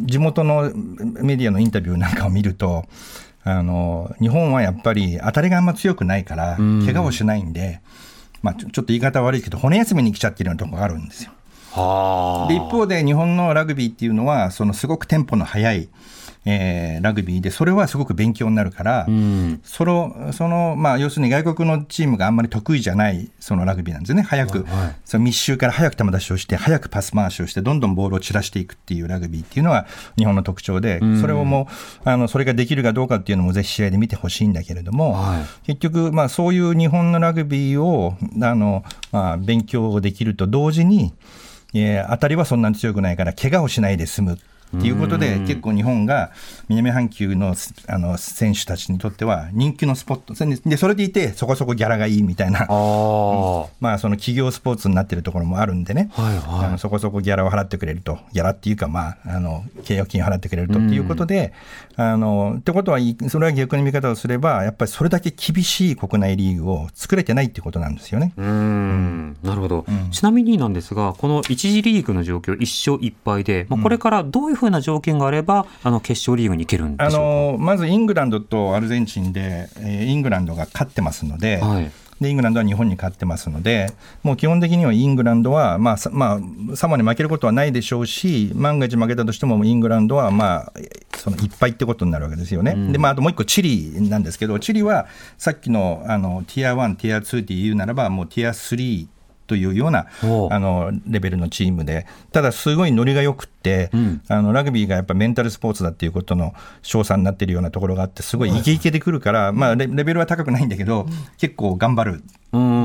地元のメディアのインタビューなんかを見るとあの日本はやっぱり当たりがあんま強くないから怪我をしないんで、まあ、ちょっと言い方悪いけど骨休みに来ちゃってるようなところがあるんですよ。はで一方で日本のラグビーっていうのはそのすごくテンポの速い、えー、ラグビーでそれはすごく勉強になるから、うん、その、その、まあ、要するに外国のチームがあんまり得意じゃないそのラグビーなんですよね。早く、はいはい、その密集から早く球出しをして早くパス回しをしてどんどんボールを散らしていくっていうラグビーっていうのは日本の特徴で、うん、それをもうあのそれができるかどうかっていうのもぜひ試合で見てほしいんだけれども、はい、結局、まあ、そういう日本のラグビーをあの、まあ、勉強できると同時に、えー、当たりはそんなに強くないから怪我をしないで済むということで結構日本が南半球 の, あの選手たちにとっては人気のスポットで、それでいてそこそこギャラがいいみたいな、あ、うん、まあその企業スポーツになっているところもあるんでね、はいはい、あのそこそこギャラを払ってくれると、ギャラっていうか、まあ、あの契約金を払ってくれるとっていうことで、あのってことはそれは逆の見方をすればやっぱりそれだけ厳しい国内リーグを作れてないってことなんですよね。うーん、うん、なるほど、うん、ちなみになんですがこの一次リーグの状況いっしょういっぱいで、まあ、これからどういうふうな条件があればあの決勝リーグに行けるんでしょうか。あのまずイングランドとアルゼンチンで、えー、イングランドが勝ってますので、はい、でイングランドは日本に勝ってますので、もう基本的にはイングランドは、まあまあ、サモアに負けることはないでしょうし、万が一負けたとしてもイングランドは、まあ、そのいっぱいってことになるわけですよね、うん。でまあ、あともう一個チリなんですけど、チリはさっき の, あのティアワンティアツーっていうならばもうティアスリーというようなあのレベルのチームで、ただすごいノリがよくって、うん、あのラグビーがやっぱメンタルスポーツだっていうことの称賛になってるようなところがあって、すごいイケイケでくるから、まあ、レベルは高くないんだけど、うん、結構頑張る。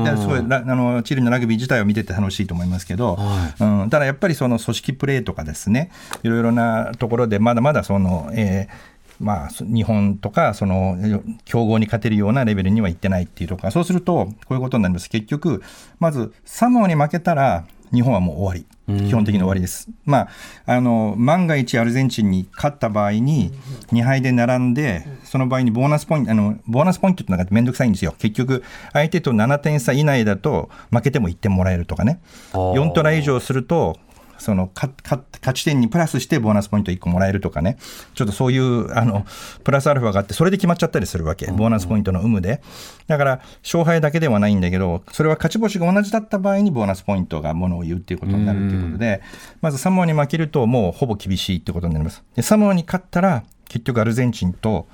だすごいあのチリのラグビー自体を見てて楽しいと思いますけど、はい、うん、ただやっぱりその組織プレーとかですね、いろいろなところでまだまだその、えーまあ、日本とかその強豪に勝てるようなレベルにはいってないっていうとか、そうするとこういうことになります。結局まずサモアに負けたら日本はもう終わり、基本的に終わりです、うん。まあ、あの万が一アルゼンチンに勝った場合ににはいで並んで、その場合にボーナスポイント、あのボーナスポイントってのがめんどくさいんですよ。結局相手とななてんさ以内だと負けてもいってんもらえるとかね、よんトライ以上するとそのかか勝ち点にプラスしてボーナスポイントいっこもらえるとかね、ちょっとそういうあのプラスアルファがあって、それで決まっちゃったりするわけ、ボーナスポイントの有無で。だから勝敗だけではないんだけど、それは勝ち星が同じだった場合にボーナスポイントがものを言うっていうことになるということで、まずサモアに負けるともうほぼ厳しいってことになります。でサモアに勝ったら結局アルゼンチンと、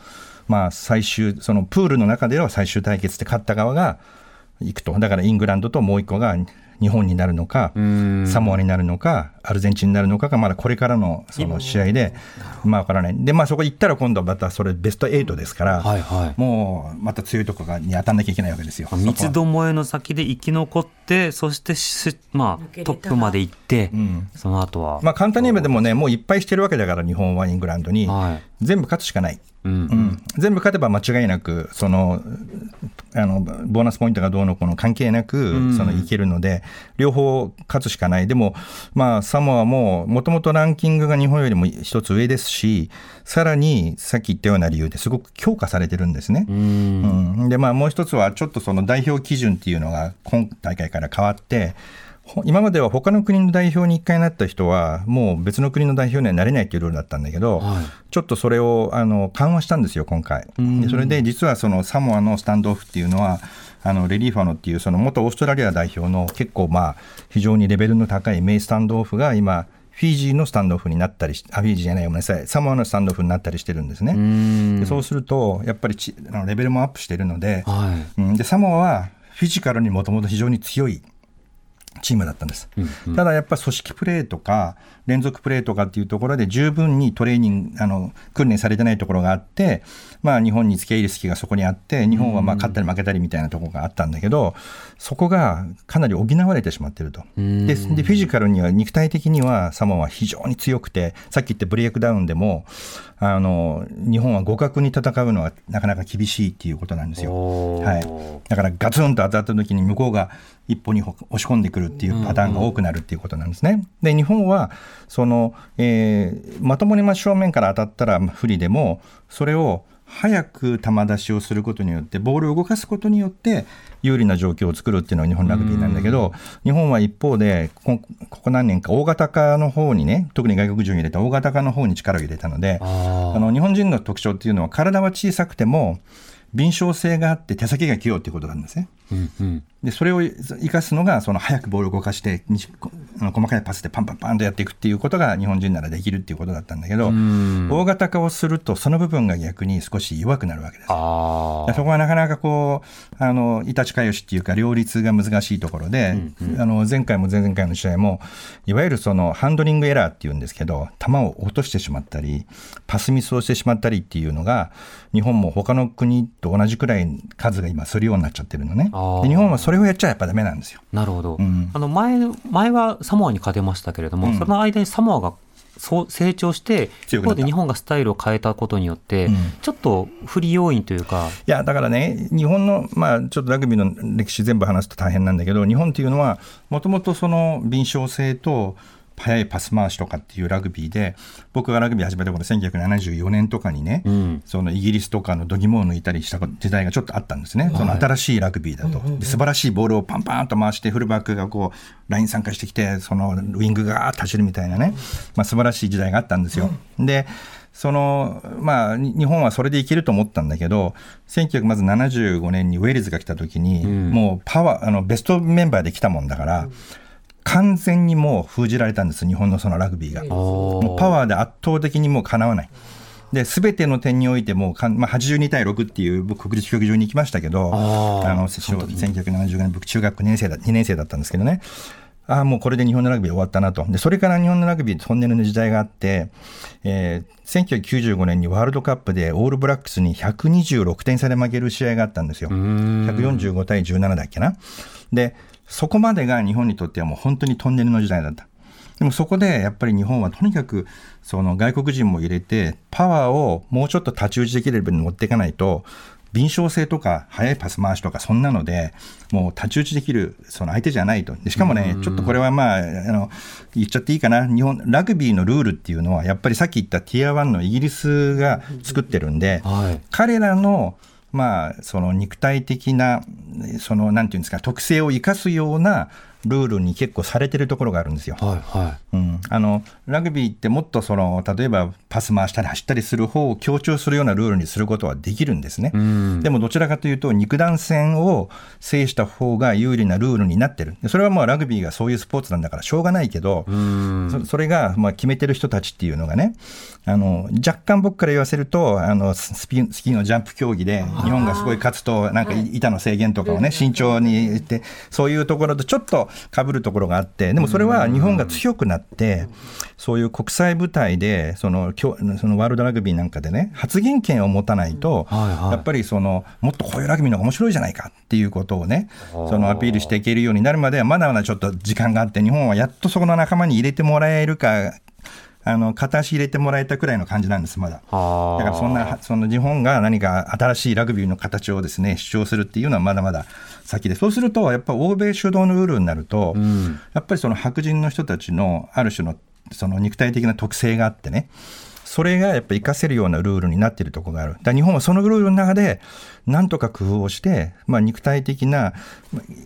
まあ、最終そのプールの中では最終対決で勝った側が行くと、だからイングランドともういっこが日本になるのかサモアになるのかアルゼンチンになるのかがまだこれからのその試合で、まあ分からないで、まあそこ行ったら今度はまたそれベストはちですから、はいはい、もうまた強いところに当たんなきゃいけないわけですよ。三つどもえの先で生き残って、そしてし、まあ、トップまで行って、うん、その後は、まあ、簡単に言えばでもね、もういっぱいしてるわけだから日本はイングランドに、はい、全部勝つしかない、うんうん、全部勝てば間違いなくそのあのボーナスポイントがどうのこうの関係なくそのいけるので、両方勝つしかない。でも、まあ、サモアももともとランキングが日本よりも一つ上ですし、さらにさっき言ったような理由ですごく強化されてるんですね、うんうん。でまあ、もう一つはちょっとその代表基準っていうのが今大会から変わって、今までは他の国の代表にいっかいなった人はもう別の国の代表にはなれないというルールだったんだけど、はい、ちょっとそれをあの緩和したんですよ今回。でそれで実はそのサモアのスタンドオフっていうのはあのレリーファノっていうその元オーストラリア代表の結構まあ非常にレベルの高い名スタンドオフが今フィジーのスタンドオフになったりし、あ、フィジーじゃない、ごめんなさい、サモアのスタンドオフになったりしてるんですね。でそうするとやっぱりちあのレベルもアップしてるので、はい、でサモアはフィジカルにもともと非常に強いチームだったんです、うんうん、ただやっぱり組織プレーとか連続プレーとかっていうところで十分にトレーニングあの訓練されてないところがあって、まあ、日本に付け入る隙がそこにあって日本はまあ勝ったり負けたりみたいなところがあったんだけど、うんうん、そこがかなり補われてしまっていると、うん、で、でフィジカルには肉体的にはサモアは非常に強くてさっき言ったブレイクダウンでもあの日本は互角に戦うのはなかなか厳しいっていうことなんですよ、はい、だからガツンと当たった時に向こうが一歩に押し込んでくるっていうパターンが多くなるっていうことなんですね、うんうん、で日本はその、えー、まともに真正面から当たったら不利でもそれを早く球出しをすることによってボールを動かすことによって有利な状況を作るっていうのが日本ラグビーなんだけど、日本は一方でここ何年か大型化の方にね、特に外国人を入れた大型化の方に力を入れたので、ああの日本人の特徴っていうのは体は小さくても敏捷性があって手先が器用っていうことなんですね、うんうん、でそれを生かすのがその早くボールを動かして細かいパスでパンパンパンとやっていくっていうことが日本人ならできるっていうことだったんだけど、大型化をするとその部分が逆に少し弱くなるわけです。あそこはなかなかこうあのいたちかよしっていうか両立が難しいところで、うんうん、あの前回も前々回の試合もいわゆるそのハンドリングエラーっていうんですけど、球を落としてしまったりパスミスをしてしまったりっていうのが日本も他の国と同じくらい数が今するようになっちゃってるのね。で日本はそれをやっちゃやっぱダメなんですよ。なるほど、うん、あの 前, 前はサモアに勝てましたけれども、うん、その間にサモアがそう成長して一方で日本がスタイルを変えたことによって、うん、ちょっと不利要因というか、いやだからね日本の、まあ、ちょっとラグビーの歴史全部話すと大変なんだけど、日本っていうのはもともとその敏捷性と速いパス回しとかっていうラグビーで、僕がラグビー始めた頃せんきゅうひゃくななじゅうよねんとかにね、うん、そのイギリスとかの度肝を抜いたりした時代がちょっとあったんですね、はい、その新しいラグビーだと、うんうんうん、で素晴らしいボールをパンパンと回してフルバックがこうライン参加してきてそのウイングがーっと走るみたいなね、まあ、素晴らしい時代があったんですよ、うん、でそのまあ、日本はそれでいけると思ったんだけど、せんきゅうひゃくななじゅうごねんにウェールズが来た時に、うん、もうパワーあのベストメンバーで来たもんだから、うん完全にもう封じられたんです日本のそのラグビーが。もうパワーで圧倒的にもうかなわないで、全ての点においてもうか、まあ、はちじゅうにたいろくっていう僕国立競技場に行きましたけど、ああのせんきゅうひゃくななじゅうごねん僕中学にねん生だにねん生だったんですけどね、ああもうこれで日本のラグビー終わったなと。でそれから日本のラグビートンネルの時代があって、えー、せんきゅうひゃくきゅうじゅうごねんにワールドカップでオールブラックスにひゃくにじゅうろくてん差で負ける試合があったんですよ。ひゃくよんじゅうごたいじゅうななだっけな。でそこまでが日本にとってはもう本当にトンネルの時代だった。でもそこでやっぱり日本はとにかくその外国人も入れてパワーをもうちょっと太刀打ちできるレベルに持っていかないと、敏捷性とか速いパス回しとかそんなのでもう太刀打ちできるその相手じゃないと。でしかもねちょっとこれはまあ、 あの言っちゃっていいかな、日本ラグビーのルールっていうのはやっぱりさっき言ったティアワンのイギリスが作ってるんで、はい、彼らのまあ、その肉体的なそのなんていうんですか特性を生かすようなルールに結構されてるところがあるんですよ、はいはいうん、あのラグビーってもっとその例えばパス回したり走ったりする方を強調するようなルールにすることはできるんですね。でもどちらかというと肉弾戦を制した方が有利なルールになってる。それはまあラグビーがそういうスポーツなんだからしょうがないけど、うんそ、それがまあ決めてる人たちっていうのがね、あの若干僕から言わせるとあの ス, ピンスキーのジャンプ競技で日本がすごい勝つとなんか板の制限とかをね慎重に言ってそういうところとちょっと被るところがあって、でもそれは日本が強くなってそういう国際舞台でそのそのワールドラグビーなんかでね発言権を持たないと、はいはい、やっぱりそのもっとこういうラグビーの方が面白いじゃないかっていうことをねそのアピールしていけるようになるまではまだまだちょっと時間があって、日本はやっとそこの仲間に入れてもらえるかあの片足入れてもらえたくらいの感じなんですまだ。だからそんなその日本が何か新しいラグビーの形をですね主張するっていうのはまだまだ先で、そうするとやっぱり欧米主導のルールになると、うん、やっぱりその白人の人たちのある種のその肉体的な特性があってね、それがやっぱり活かせるようなルールになっているところがある。だから日本はそのルールの中でなんとか工夫をして、まあ、肉体的な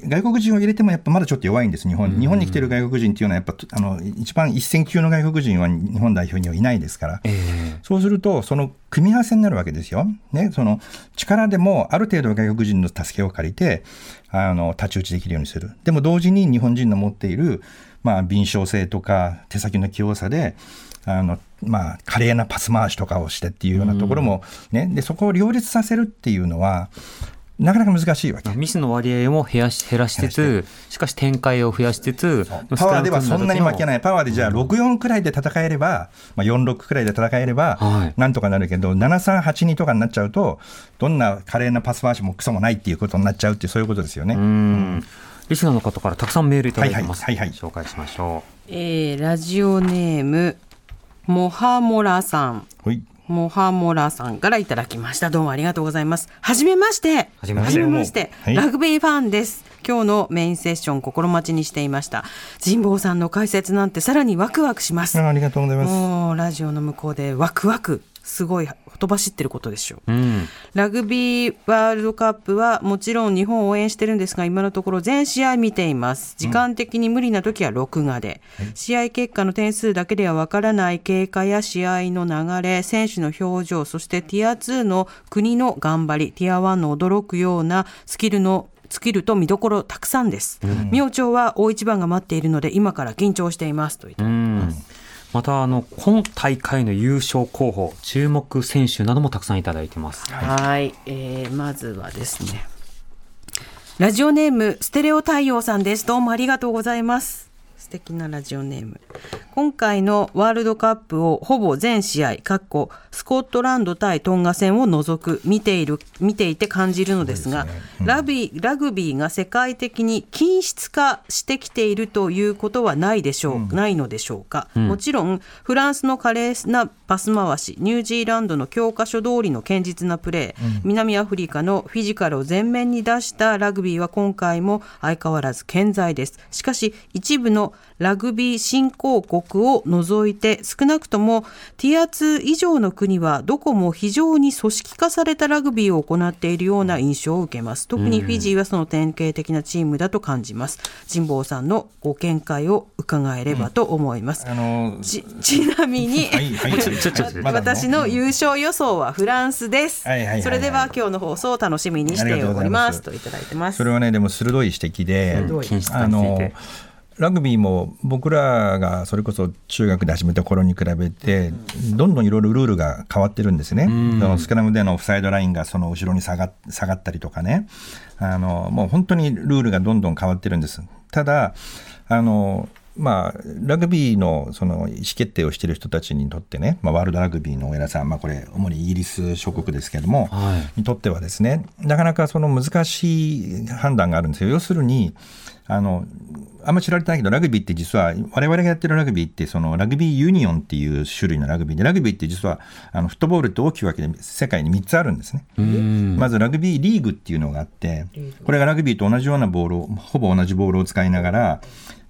外国人を入れてもやっぱまだちょっと弱いんです日本。日本に来ている外国人っていうのはやっぱあの一番一線級の外国人は日本代表にはいないですから、えー、そうするとその組み合わせになるわけですよ、ね、その力でもある程度外国人の助けを借りてあの太刀打ちできるようにする。でも同時に日本人の持っている、まあ、敏捷性とか手先の器用さであのまあ、華麗なパス回しとかをしてっていうようなところも、ね、でそこを両立させるっていうのはなかなか難しいわけ。ミスの割合も減らし、減らしつつ、しかし展開を増やしつつ、パワーではそんなに負けない。パワーでじゃあろくよんくらいで戦えれば、まあ、よんろくくらいで戦えればなんとかなるけど、はい、ななさんはちにとかになっちゃうとどんな華麗なパス回しもクソもないっていうことになっちゃうっていう、そういうことですよね。うん、リスナーの方からたくさんメールいただいてます。紹介しましょう。えー、ラジオネームモハモラさん、はい、モハモラさんからいただきました。どうもありがとうございます。はじめまして。はじめまして、はい、ラグビーファンです。今日のメインセッション心待ちにしていました。神保さんの解説なんてさらにワクワクします。 あ, ありがとうございます。もうラジオの向こうでワクワク、すごいほとばしってることでしょう、うん、ラグビーワールドカップはもちろん日本を応援してるんですが、今のところ全試合見ています。時間的に無理な時は録画で、うん、試合結果の点数だけではわからない経過や試合の流れ、選手の表情、そしてティアツーの国の頑張り、ティアワンの驚くようなスキルのスキルと見どころたくさんです、うん、明朝は大一番が待っているので今から緊張していますといただきます、うん。またあの今大会の優勝候補、注目選手などもたくさんいただいてます。はい、えー、まずはですね、ラジオネームステレオ太陽さんです。どうもありがとうございます。素敵なラジオネーム。今回のワールドカップをほぼ全試合かっこスコットランド対トンガ戦を除く見ている見ていて感じるのですが、そうですね、うん、ラビラグビーが世界的に均質化してきているということはないでしょう、うん、ないのでしょうか、うん、もちろんフランスの華麗なパス回し、ニュージーランドの教科書通りの堅実なプレー、うん、南アフリカのフィジカルを前面に出したラグビーは今回も相変わらず健在です。しかし一部のラグビー新興国を除いて少なくともティアツー以上の国はどこも非常に組織化されたラグビーを行っているような印象を受けます。特にフィジーはその典型的なチームだと感じます。神保さんのご見解を伺えればと思います、うん、あのー、ち, ちなみにはい、はい、私の優勝予想はフランスです、はいはいはいはい、それでは今日の放送を楽しみにしておりますといただいてます。それはね、でも鋭い指摘で、うん、均質化についてラグビーも僕らがそれこそ中学で始めた頃に比べてどんどんいろいろルールが変わってるんですね、うん、そのスクラムでのオフサイドラインがその後ろに下 が, 下がったりとかね、あのもう本当にルールがどんどん変わってるんです。ただあの、まあ、ラグビー の, その意思決定をしている人たちにとってね、まあ、ワールドラグビーのお偉さん、まあ、これ主にイギリス諸国ですけれども、はい、にとってはですね、なかなかその難しい判断があるんですよ。要するにあのあんまり知られてないけど、ラグビーって実は我々がやってるラグビーってそのラグビーユニオンっていう種類のラグビーで、ラグビーって実はあのフットボールって大きいわけで世界にみっつあるんですね。まずラグビーリーグっていうのがあって、これがラグビーと同じようなボールをほぼ同じボールを使いながら、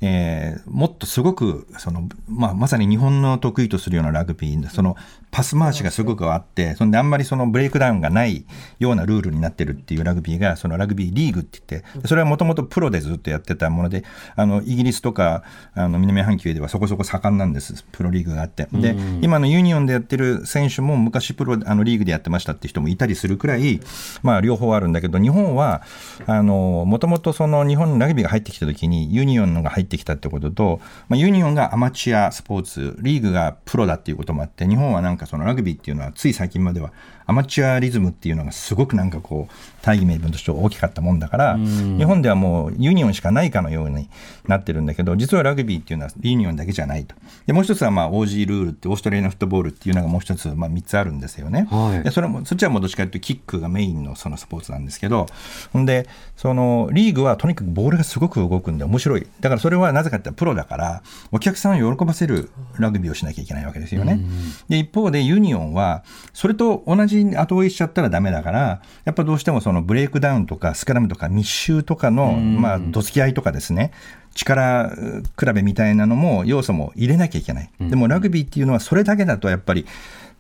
えー、もっとすごくその、まあ、まさに日本の得意とするようなラグビー、そのパス回しがすごくあって、そんであんまりそのブレイクダウンがないようなルールになってるっていうラグビーがそのラグビーリーグって言って、それはもともとプロでずっとやってたもので、あのイギリスとかあの南半球ではそこそこ盛んなんです、プロリーグがあって。で今のユニオンでやってる選手も昔プロあのリーグでやってましたって人もいたりするくらい、まあ、両方あるんだけど、日本はもともと日本のラグビーが入ってきた時にユニオンのが入ってってきたってことと、まあ、ユニオンがアマチュアスポーツ、リーグがプロだっていうこともあって、日本はなんかそのラグビーっていうのはつい最近まではアマチュアリズムっていうのがすごくなんかこう大義名分として大きかったもんだから、日本ではもうユニオンしかないかのようになってるんだけど、実はラグビーっていうのはユニオンだけじゃないと。でもう一つはまあ オージー ルールって、オーストラリアのフットボールっていうのがもう一つまあみっつあるんですよね、はい、でそれもそっちはもうどっちかというとキックがメイン の, そのスポーツなんですけど、んでそのリーグはとにかくボールがすごく動くんで面白い。だからそれはなぜかってプロだからお客さんを喜ばせるラグビーをしなきゃいけないわけですよね、うんうん、で一方でユニオンはそれと同じ後追いしちゃったらダメだから、やっぱどうしてもそのブレイクダウンとかスクラムとか密集とかの、まあ、どつき合いとかですね、力比べみたいなのも要素も入れなきゃいけない、うん、でもラグビーっていうのはそれだけだとやっぱり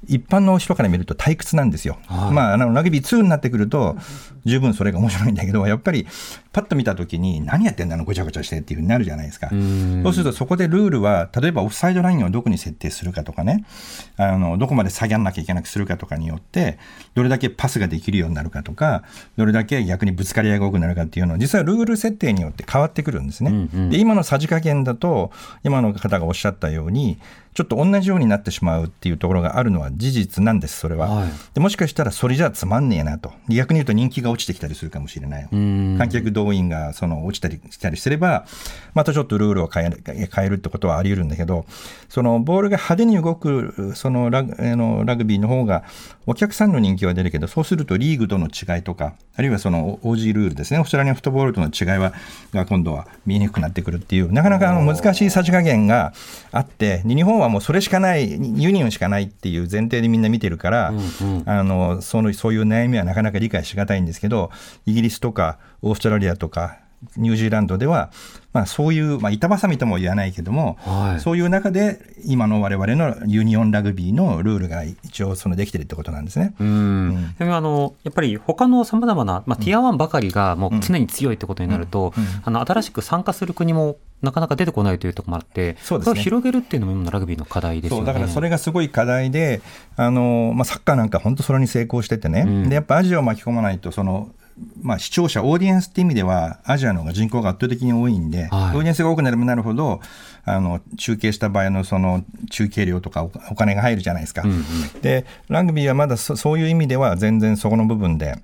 一般の人から見ると退屈なんですよ、はい、まあ、あのラグビーツーになってくると十分それが面白いんだけど、やっぱりパッと見たときに何やってんだのごちゃごちゃしてっていう風になるじゃないですか。そうするとそこでルールは、例えばオフサイドラインをどこに設定するかとかね、あのどこまで下げなきゃいけなくするかとかによって、どれだけパスができるようになるかとか、どれだけ逆にぶつかり合いが多くなるかっていうのは実はルール設定によって変わってくるんですね、うんうん、で今のさじ加減だと今の方がおっしゃったようにちょっと同じようになってしまうっていうところがあるのは事実なんです。それは、はい、でもしかしたらそれじゃつまんねえなと、逆に言うと人気が落ちてきたりするかもしれない。観客動員がその落ちたりしたりすればまたちょっとルールを変える、変えるってことはあり得るんだけど、そのボールが派手に動くその ラ, のラグビーの方がお客さんの人気は出るけど、そうするとリーグとの違いとか、あるいはその オージー ルールですね、オーストラリアフットボールとの違いはが今度は見えにくくなってくるっていう、なかなかあの難しいさじ加減があって、日本はもうそれしかない、ユニオンしかないっていう前提でみんな見てるから、うんうん、あの その、そういう悩みはなかなか理解しがたいんですけど、イギリスとかオーストラリアとかニュージーランドでは、まあ、そういう、まあ、板挟みとも言わないけども、はい、そういう中で今の我々のユニオンラグビーのルールが一応そのできてるってことなんですね。うん、うん、でもあのやっぱり他のさまざまな、まあ、ティアワンばかりがもう常に強いってことになると、うんうんうんうん、あの新しく参加する国もなかなか出てこないというところもあって、そうですね、それを広げるっていうのも今のラグビーの課題ですよね。そうだからそれがすごい課題で、あの、まあ、サッカーなんか本当それに成功しててね、うん、でやっぱアジアを巻き込まないと、そのまあ、視聴者オーディエンスって意味ではアジアの方が人口が圧倒的に多いんで、はい、オーディエンスが多くなればなるほど、あの中継した場合のその中継料とかお金が入るじゃないですか、うんうん、でラグビーはまだ そ, そういう意味では全然そこの部分で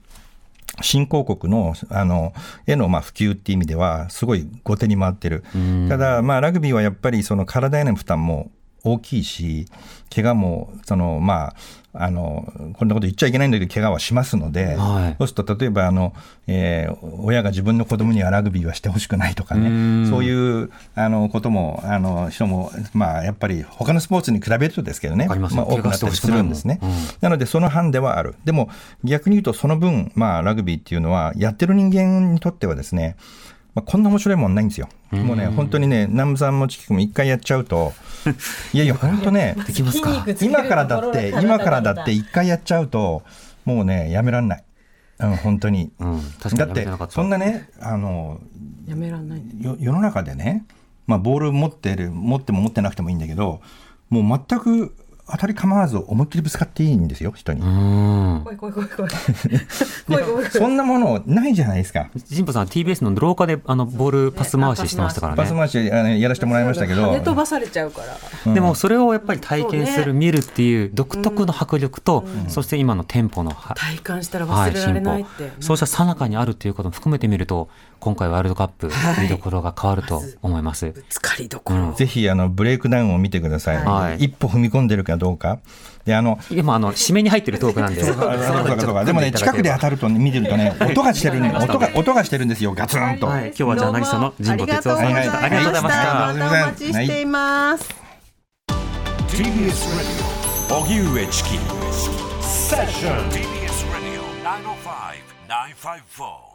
新興国のあのへのまあ普及っていう意味ではすごい後手に回ってる。ただまあラグビーはやっぱりその体への負担も大きいし、怪我もそのまああのこんなこと言っちゃいけないんだけど怪我はしますので、はい、そうすると例えばあの、えー、親が自分の子供にはラグビーはしてほしくないとかね、そういうあのこともあの人も、まあ、やっぱり他のスポーツに比べるとですけどね、まあ、多くなったりするんですね、うん、なのでその範ではある。でも逆に言うとその分、まあ、ラグビーっていうのはやってる人間にとってはですね、まあ、こんな面白いもんないんですよ。もうね、本当にね、南部さんもチキ君も一回やっちゃうと、いやいや本当ね、今からだって今からだって一回やっちゃうともうねやめらんない。うん、本当に。うん、確かにやめてなかった。だってそんなね、あのやめらんない、ね、よ世の中でね、まあボール持ってる持っても持ってなくてもいいんだけど、もう全く当たり構わず思いっきりぶつかっていいんですよ、人に。うーん、怖い怖い怖い怖いそんなものないじゃないですか。神保さん ティービーエス の廊下であのボールパス回ししてましたからね。パス回しあのやらせてもらいましたけど、跳ね飛ばされちゃうから、うん、でもそれをやっぱり体験する、見るっていう独特の迫力と、うん、そして今のテンポの、うん、体感したら忘れられないって、はい、そうした最中にあるということも含めてみると、今回ワールドカップ見どころが変わると思います、はい、ま、ぶつかりどころ、うん、ぜひあのブレイクダウンを見てください、はい、一歩踏み込んでるかどうかで、あの今あの締めに入ってるトークなんででもね、近くで当たると、ね、見てるとね音がしてるね、音が音がしてるんですよ、ガツンと、はい、今日はジャーナリストの神保哲郎さんでした。ありがとうございました。またお待ちしています。 ティービーエス Radio 荻上チキセッション ティービーエス Radio きゅうまるご きゅうごよん